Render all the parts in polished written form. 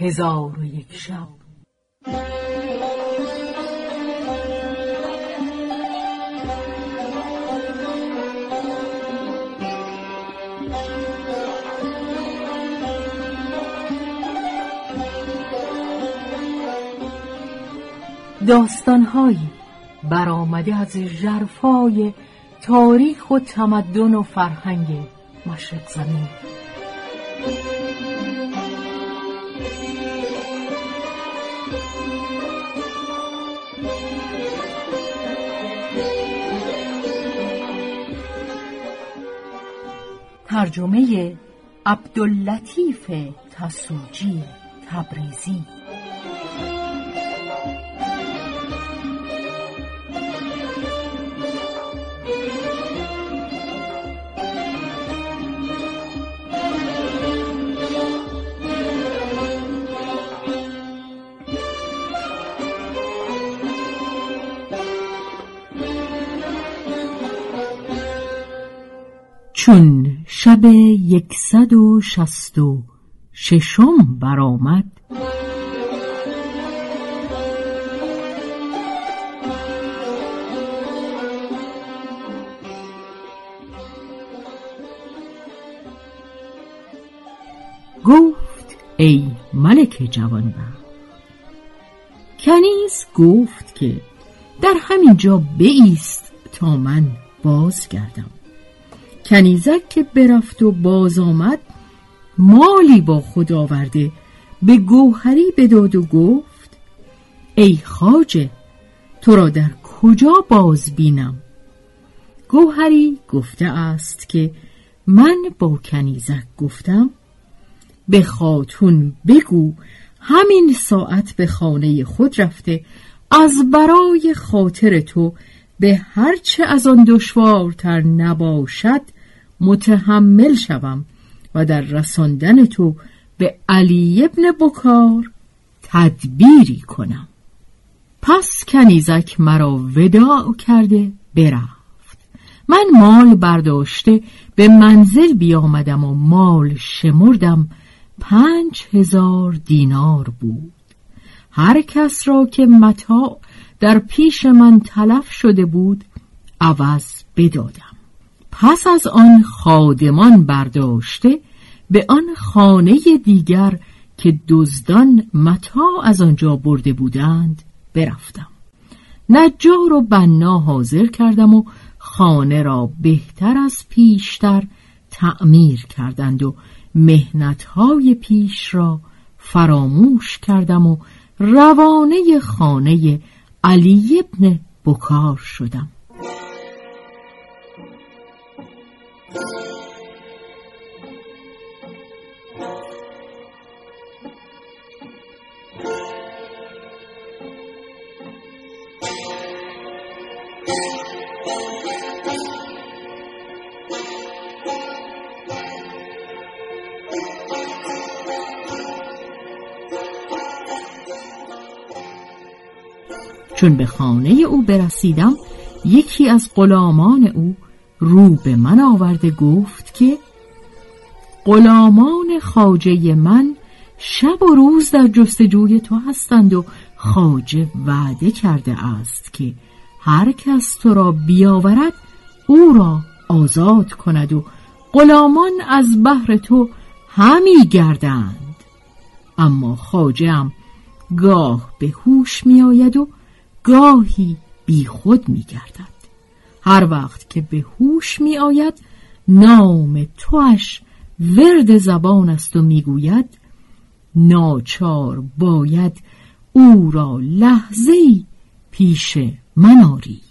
هزار و یک شب. داستان‌هایی برآمده از ژرفای تاریخ و تمدن و فرهنگ مشرق زمین. ترجمه عبداللطیف تسوجی تبریزی. چون شب 166 برآمد، گفت ای ملک جوانبخت. کنیز گفت که در همین جا بایست تا من بازگردم. کنیزک که برفت و باز آمد، مالی با خود آورده به گوهری بداد و گفت ای خواجه، تو را در کجا باز بینم؟ گوهری گفته است که من با کنیزک گفتم به خاتون بگو همین ساعت به خانه خود رفته از برای خاطر تو به هرچه از آن دشوارتر نباشد متحمل شوم و در رساندن تو به علی ابن بکار تدبیری کنم. پس کنیزک مرا وداع کرده برفت. من مال برداشته به منزل بیامدم و مال شمردم، 5000 دینار بود. هر کس را که متاع در پیش من تلف شده بود عوض بدادم. پس از آن خادمان برداشته به آن خانه دیگر که دزدان متاع از آنجا برده بودند برفتم. نجار و بنا حاضر کردم و خانه را بهتر از پیشتر تعمیر کردند و محنت‌های پیش را فراموش کردم و روانه خانه علی ابن بکار شدم. چون به خانه او برسیدم، یکی از غلامان او رو به من آورده گفت که غلامان خواجه من شب و روز در جستجوی تو هستند و خواجه وعده کرده است که هر کس تو را بیاورد او را آزاد کند و غلامان از بهر تو همی گردند. اما خواجه هم گاه به هوش می آید و گاهی بی خود می گردد. هر وقت که به هوش می آید نام توش ورد زبان است و می گوید ناچار باید او را لحظه‌ای پیش من آرید.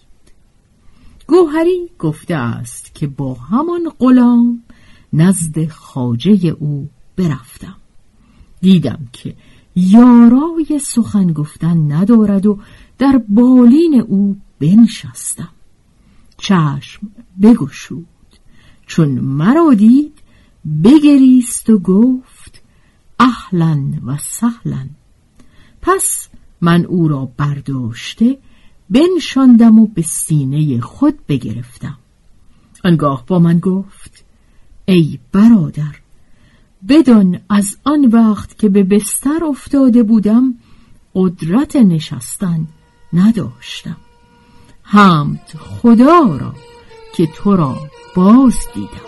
گوهری گفته است که با همان غلام نزد خواجه او برفتم. دیدم که یارای سخن گفتن ندارد و در بالین او بنشستم. چشم بگشود، چون مرا دید بگریست و گفت اهلا و سهلا. پس من او را برداشته بنشاندم و به سینه خود بگرفتم. آنگاه با من گفت ای برادر، بدان از آن وقت که به بستر افتاده بودم قدرت نشستن نداشتم، حمد خدا را که تو را باز دیدم.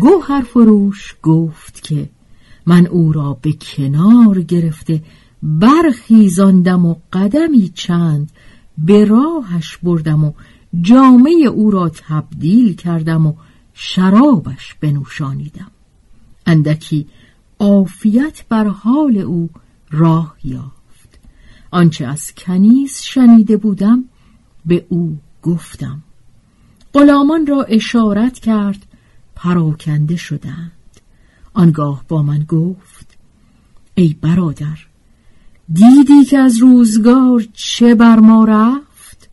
گوهر فروش گفت که من او را به کنار گرفته برخیزاندم و قدمی چند به راهش بردم و جامه او را تبدیل کردم و شرابش بنوشانیدم. اندکی عافیت بر حال او راه یافت. آنچه از کنیز شنیده بودم به او گفتم. غلامان را اشارت کرد، پراکنده شدند. آنگاه با من گفت: ای برادر، دیدی که از روزگار چه بر ما رفت؟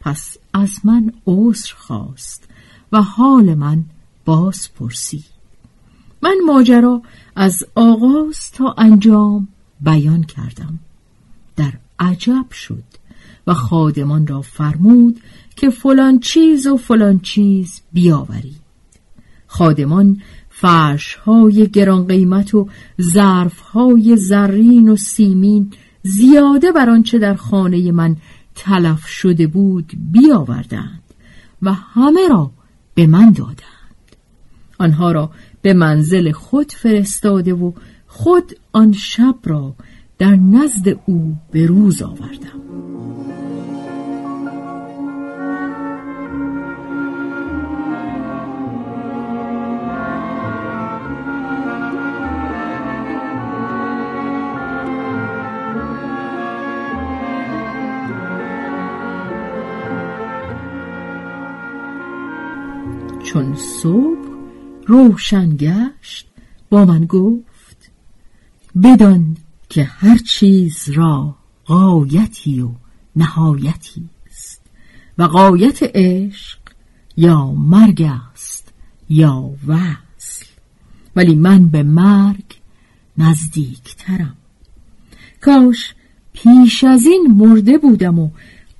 پس از من عذر خواست و حال من باز پرسید. من ماجرا از آغاز تا انجام بیان کردم. در عجب شد و خادمان را فرمود که فلان چیز و فلان چیز بیاورید. خادمان فرش‌های گران قیمت و ظرف‌های زرین و سیمین زیاده بر آنچه در خانه من تلف شده بود بیاوردند و همه را به من دادند. آنها را به منزل خود فرستاده و خود آن شب را در نزد او به روز آوردم. چون صبح روشن گشت با من گفت: بدان که هر چیز را غایتی و نهایتی است و غایت عشق یا مرگ است یا وصل، ولی من به مرگ نزدیک ترم. کاش پیش از این مرده بودم و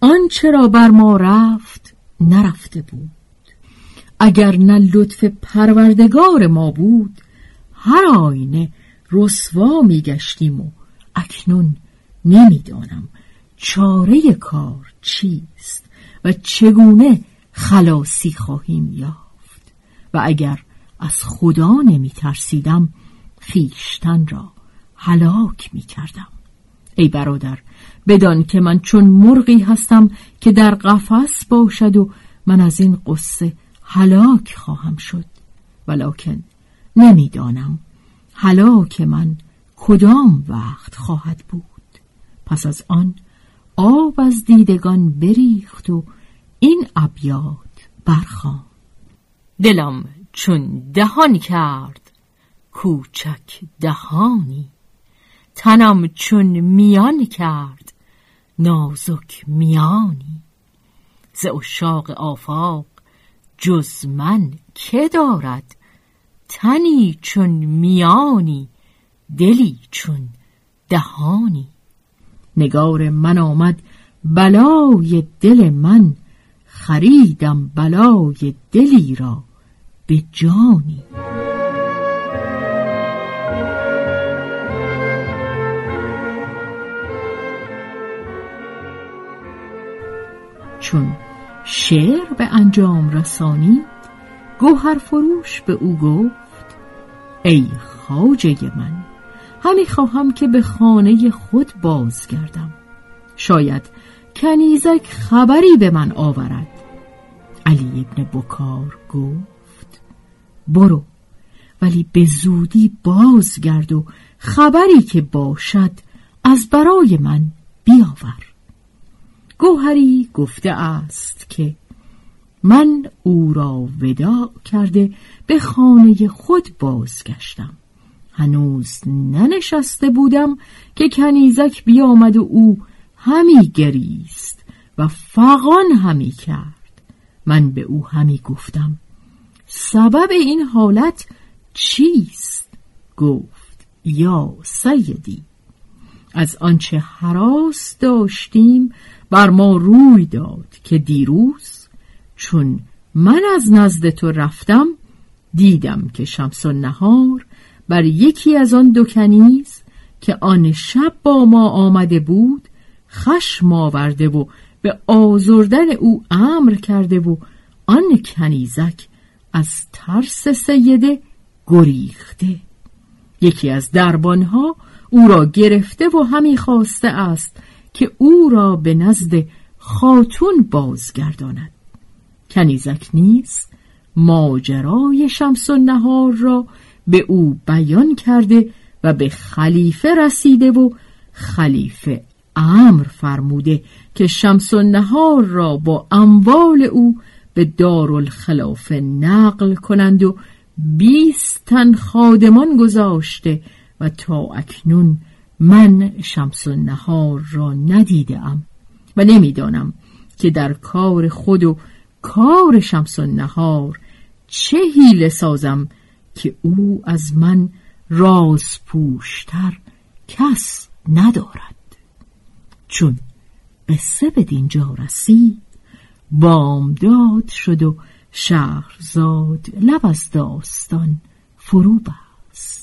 آنچه را بر ما رفت نرفته بود. اگر نه لطف پروردگار ما بود، هر آینه رسوا می گشتیم و اکنون نمیدانم چاره کار چیست و چگونه خلاصی خواهیم یافت. و اگر از خدا نمی ترسیدم، خیشتن را هلاک می کردم. ای برادر، بدان که من چون مرغی هستم که در قفس باشد و من از این قصه هلاک خواهم شد، ولکن نمیدانم هلاک من کدام وقت خواهد بود. پس از آن آب از دیدگان بریخت و این ابیات برخواند: دلم چون دهان کرد کوچک دهانی، تنم چون میان کرد نازک میانی، ز عشاق آفاق جز من که دارد، تنی چون میانی دلی چون دهانی. نگار من آمد بلای دل من، خریدم بلای دلی را به جانی. چون شعر به انجام رسانید، گوهر فروش به او گفت: ای خواجه من، همی خواهم که به خانه خود بازگردم. شاید کنیزک خبری به من آورد. علی ابن بکار گفت: برو، ولی به زودی بازگرد و خبری که باشد از برای من بیاور. گوهری گفته است که من او را وداع کرده به خانه خود بازگشتم. هنوز ننشسته بودم که کنیزک بیامد و او همی گریست و فغان همی کرد. من به او همی گفتم سبب این حالت چیست؟ گفت یا سیدی، از آنچه هراس داشتیم بر ما روی داد که دیروز چون من از نزد تو رفتم دیدم که شمسالنهار بر یکی از آن دو کنیز که آن شب با ما آمده بود خشم آورده و به آزردن او امر کرده و آن کنیزک از ترس سیده گریخته. یکی از دربانها او را گرفته و همی خواسته است که او را به نزد خاتون بازگرداند. کنیزک نیز ماجرای شمسالنهار را به او بیان کرده و به خلیفه رسیده و خلیفه امر فرموده که شمسالنهار را با اموال او به دارالخلافه نقل کنند و 20 تن خادمان گذاشته و تا اکنون من شمسالنهار را ندیدم و نمیدانم که در کار خود و کار شمسالنهار چه حیله سازم که او از من رازپوشتر کس ندارد. چون قصه بدینجا رسید بامداد شد و شهرزاد لب از داستان فرو بست.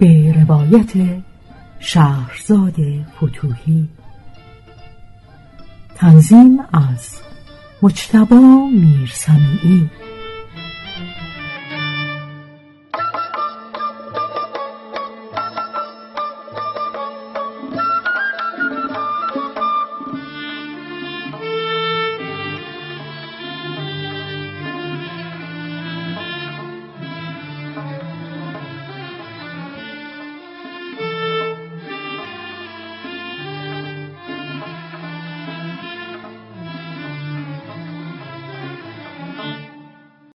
به روایت شهرزاد فتوحی، تنظیم از مجتبی میرسمیعی.